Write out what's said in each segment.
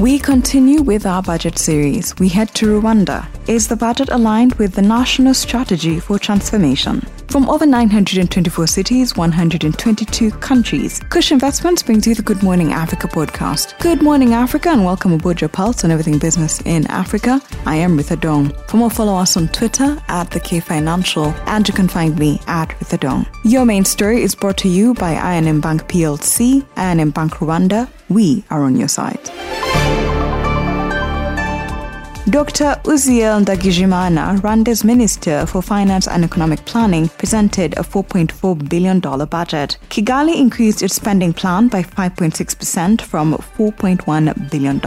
We continue with our budget series. We head to Rwanda. Is the budget aligned with the national strategy for transformation? From over 924 cities, 122 countries, Kush Investments brings you the Good Morning Africa podcast. Good morning, Africa, and welcome aboard your pulse on everything business in Africa. I am Rita Dong. For more, follow us on Twitter at TheKFinancial, and you can find me at Rita Dong. Your main story is brought to you by I&M Bank PLC, I&M Bank Rwanda. We are on your side. Dr. Uzziel Ndagijimana, Rwanda's Minister for Finance and Economic Planning, presented a $4.4 billion budget. Kigali increased its spending plan by 5.6% from $4.1 billion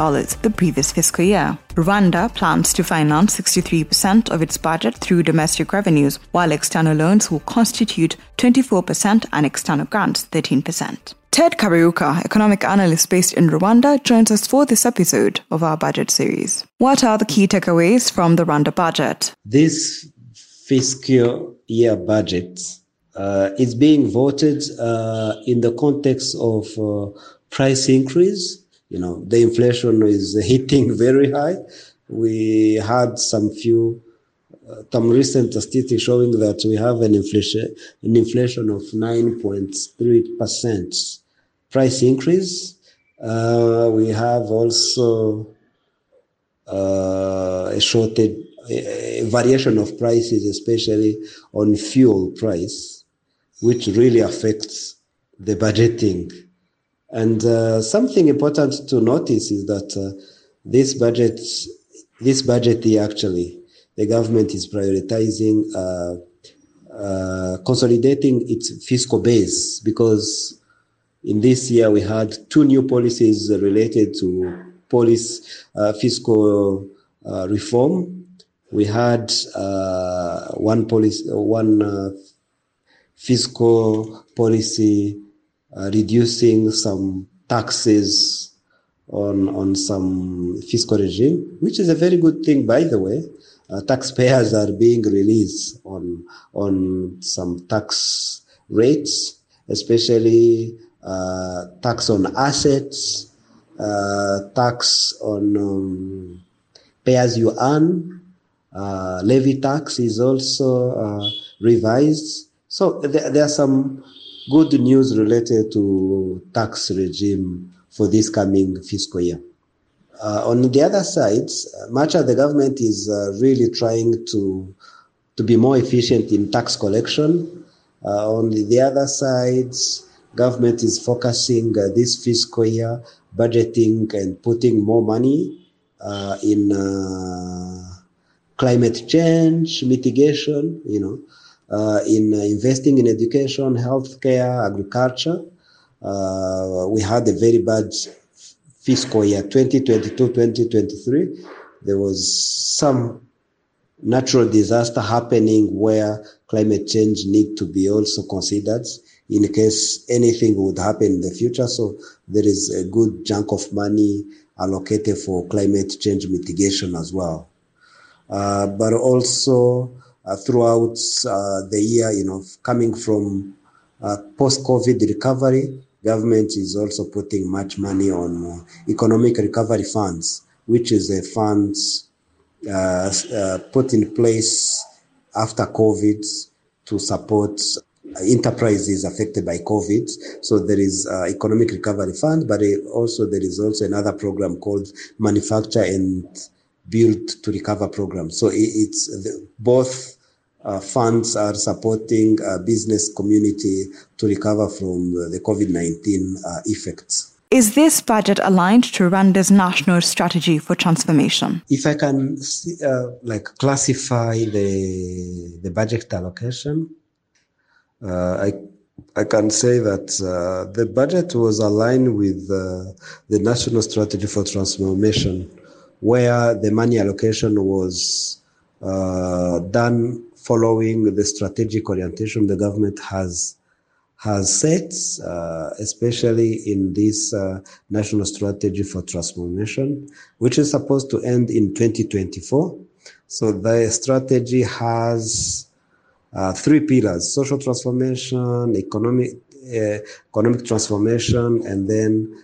the previous fiscal year. Rwanda plans to finance 63% of its budget through domestic revenues, while external loans will constitute 24% and external grants 13%. Ted Kariuka, economic analyst based in Rwanda, joins us for this episode of our budget series. What are the key takeaways from the Rwanda budget? This fiscal year budget is being voted in the context of price increase. You know, the inflation is hitting very high. We had some recent statistics showing that we have an inflation of 9.3% price increase. We have also a shortage, a variation of prices, especially on fuel price, which really affects the budgeting. And something important to notice is that this budget, the government is prioritizing consolidating its fiscal base, because in this year we had two new policies related to fiscal reform. We had fiscal policy reducing some taxes on some fiscal regime, which is a very good thing, by the way. Taxpayers are being released on some tax rates, especially tax on assets, tax on pay as you earn, levy tax is also revised. So there are some good news related to tax regime for this coming fiscal year. On the other side, much of the government is really trying to be more efficient in tax collection. On the other side, government is focusing this fiscal year budgeting and putting more money in climate change mitigation, in investing in education, healthcare, agriculture. We had a very bad fiscal year 2022-2023, there was some natural disaster happening where climate change need to be also considered in case anything would happen in the future. So there is a good chunk of money allocated for climate change mitigation as well. But also throughout the year, coming from post-COVID recovery, government is also putting much money on economic recovery funds, which is a fund put in place after COVID to support enterprises affected by COVID. So there is economic recovery fund, but there is also another program called Manufacture and Build to Recover program. So both funds are supporting business community to recover from the COVID-19 effects. Is this budget aligned to Rwanda's national strategy for transformation? If I can classify the budget allocation, I can say that the budget was aligned with the national strategy for transformation, where the money allocation was done following the strategic orientation the government has set, especially in this national strategy for transformation, which is supposed to end in 2024. So the strategy has three pillars: social transformation, economic transformation, and then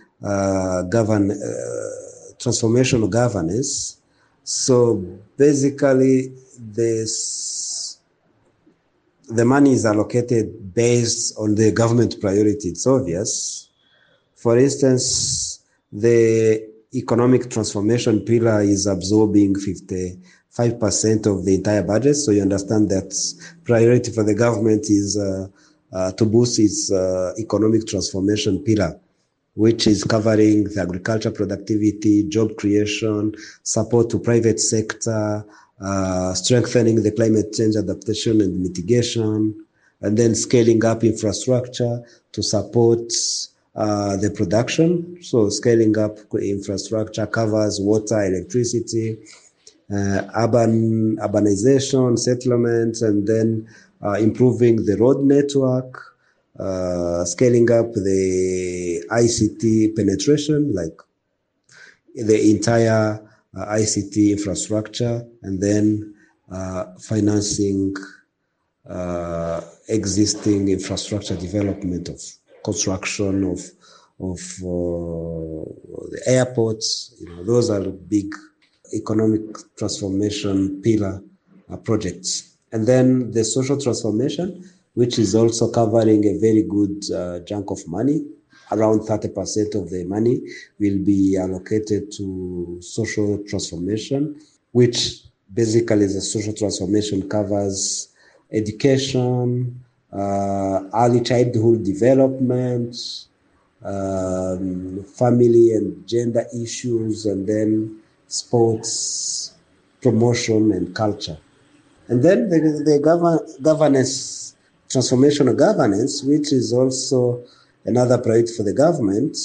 transformational governance. So basically, the money is allocated based on the government priority. It's obvious. For instance, the economic transformation pillar is absorbing 55% of the entire budget. So you understand that priority for the government is to boost its economic transformation pillar, which is covering the agriculture productivity, job creation, support to private sector, strengthening the climate change adaptation and mitigation, and then scaling up infrastructure to support the production. So scaling up infrastructure covers water, electricity, urbanization, settlements, and then improving the road network, scaling up the ICT penetration, like the entire ICT infrastructure, and then financing existing infrastructure development of construction of the airports. You know, those are big economic transformation pillar projects. And then the social transformation, which is also covering a very good chunk of money. Around 30% of the money will be allocated to social transformation, which basically the social transformation covers education, early childhood development, family and gender issues, and then sports, promotion, and culture. And then the governance, transformational governance, which is also another priority for the government.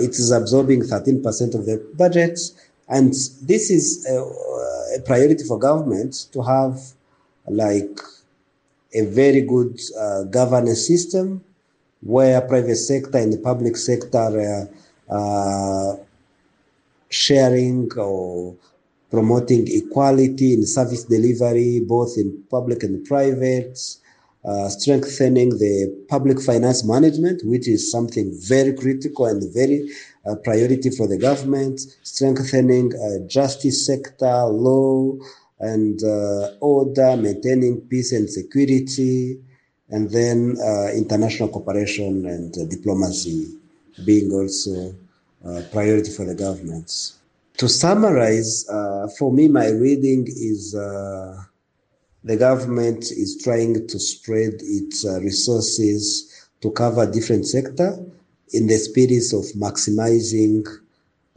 It is absorbing 13% of the budget. And this is a priority for government to have like a very good governance system where private sector and the public sector are sharing or promoting equality in service delivery, both in public and private, strengthening the public finance management, which is something very critical and very priority for the government, strengthening justice sector, law and order, maintaining peace and security, and then international cooperation and diplomacy being also a priority for the government. To summarize, for me, my reading is the government is trying to spread its resources to cover different sectors in the spirit of maximizing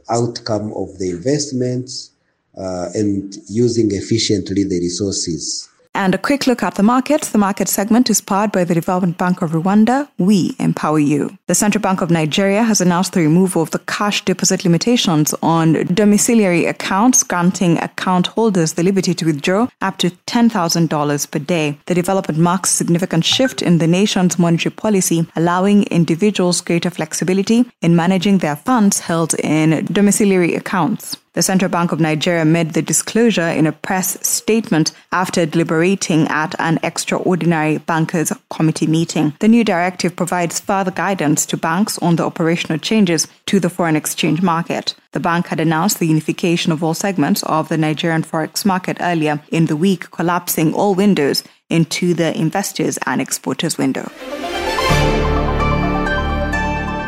outcome of the investments and using efficiently the resources. And a quick look at the markets. The market segment is powered by the Development Bank of Rwanda. We empower you. The Central Bank of Nigeria has announced the removal of the cash deposit limitations on domiciliary accounts, granting account holders the liberty to withdraw up to $10,000 per day. The development marks a significant shift in the nation's monetary policy, allowing individuals greater flexibility in managing their funds held in domiciliary accounts. The Central Bank of Nigeria made the disclosure in a press statement after deliberating at an extraordinary bankers' committee meeting. The new directive provides further guidance to banks on the operational changes to the foreign exchange market. The bank had announced the unification of all segments of the Nigerian forex market earlier in the week, collapsing all windows into the investors' and exporters' window.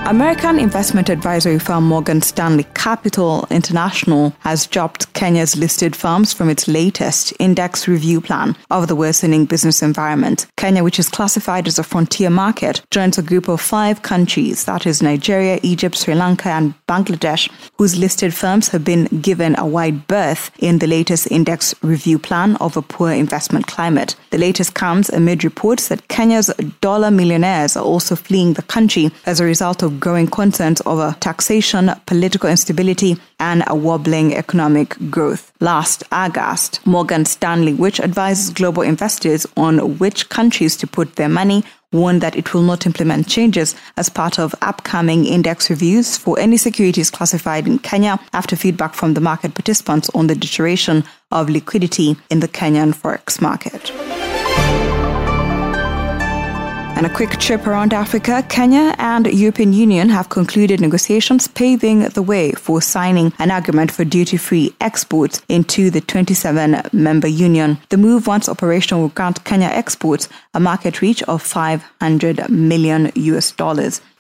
American investment advisory firm Morgan Stanley Capital International has dropped Kenya's listed firms from its latest index review plan of the worsening business environment. Kenya, which is classified as a frontier market, joins a group of 5 countries, that is Nigeria, Egypt, Sri Lanka, and Bangladesh, whose listed firms have been given a wide berth in the latest index review plan of a poor investment climate. The latest comes amid reports that Kenya's dollar millionaires are also fleeing the country as a result of growing concerns over taxation, political instability, and a wobbling economic growth. Last August, Morgan Stanley, which advises global investors on which countries to put their money, warned that it will not implement changes as part of upcoming index reviews for any securities classified in Kenya after feedback from the market participants on the deterioration of liquidity in the Kenyan forex market. And a quick trip around Africa, Kenya and European Union have concluded negotiations paving the way for signing an agreement for duty-free exports into the 27-member union. The move, once operational, will grant Kenya exports a market reach of $500 million.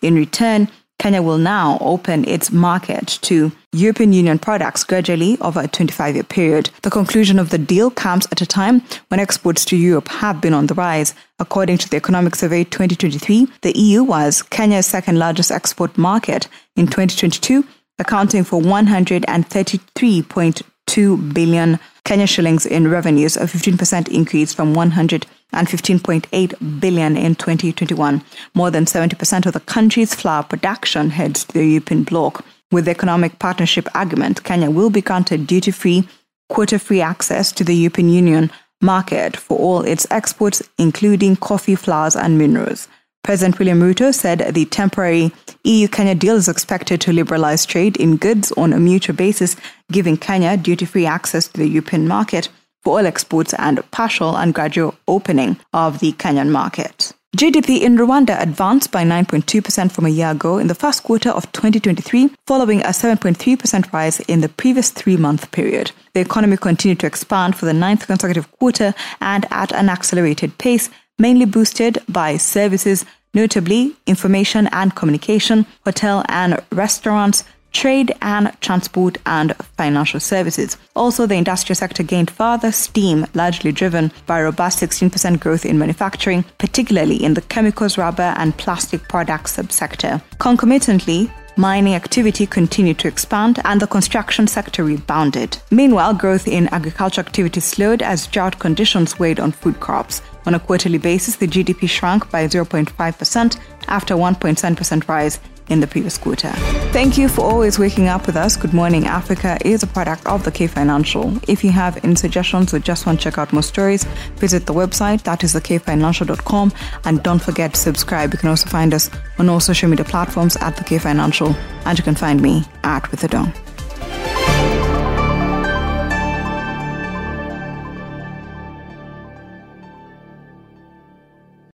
In return, Kenya will now open its market to European Union products gradually over a 25-year period. The conclusion of the deal comes at a time when exports to Europe have been on the rise. According to the Economic Survey 2023, the EU was Kenya's second largest export market in 2022, accounting for 133.2 billion Kenya shillings in revenues, a 15% increase from 115.8 billion in 2021. More than 70% of the country's flour production heads to the European bloc. With the economic partnership agreement, Kenya will be granted duty-free, quota-free access to the European Union market for all its exports, including coffee, flours and minerals. President William Ruto said the temporary EU-Kenya deal is expected to liberalize trade in goods on a mutual basis, giving Kenya duty-free access to the European market for all exports and partial and gradual opening of the Kenyan market. GDP in Rwanda advanced by 9.2% from a year ago in the first quarter of 2023, following a 7.3% rise in the previous three-month period. The economy continued to expand for the ninth consecutive quarter and at an accelerated pace, mainly boosted by services, notably information and communication, hotel and restaurants, trade and transport, and financial services. Also, the industrial sector gained further steam, largely driven by robust 16% growth in manufacturing, particularly in the chemicals, rubber, and plastic products subsector. Concomitantly, mining activity continued to expand and the construction sector rebounded. Meanwhile, growth in agriculture activity slowed as drought conditions weighed on food crops. On a quarterly basis, the GDP shrank by 0.5% after a 1.7% rise in the previous quarter. Thank you for always waking up with us. Good Morning Africa is a product of The K Financial. If you have any suggestions or just want to check out more stories, visit the website, that is thekfinancial.com, and don't forget to subscribe. You can also find us on all social media platforms at The K Financial, and you can find me at Rita Dong.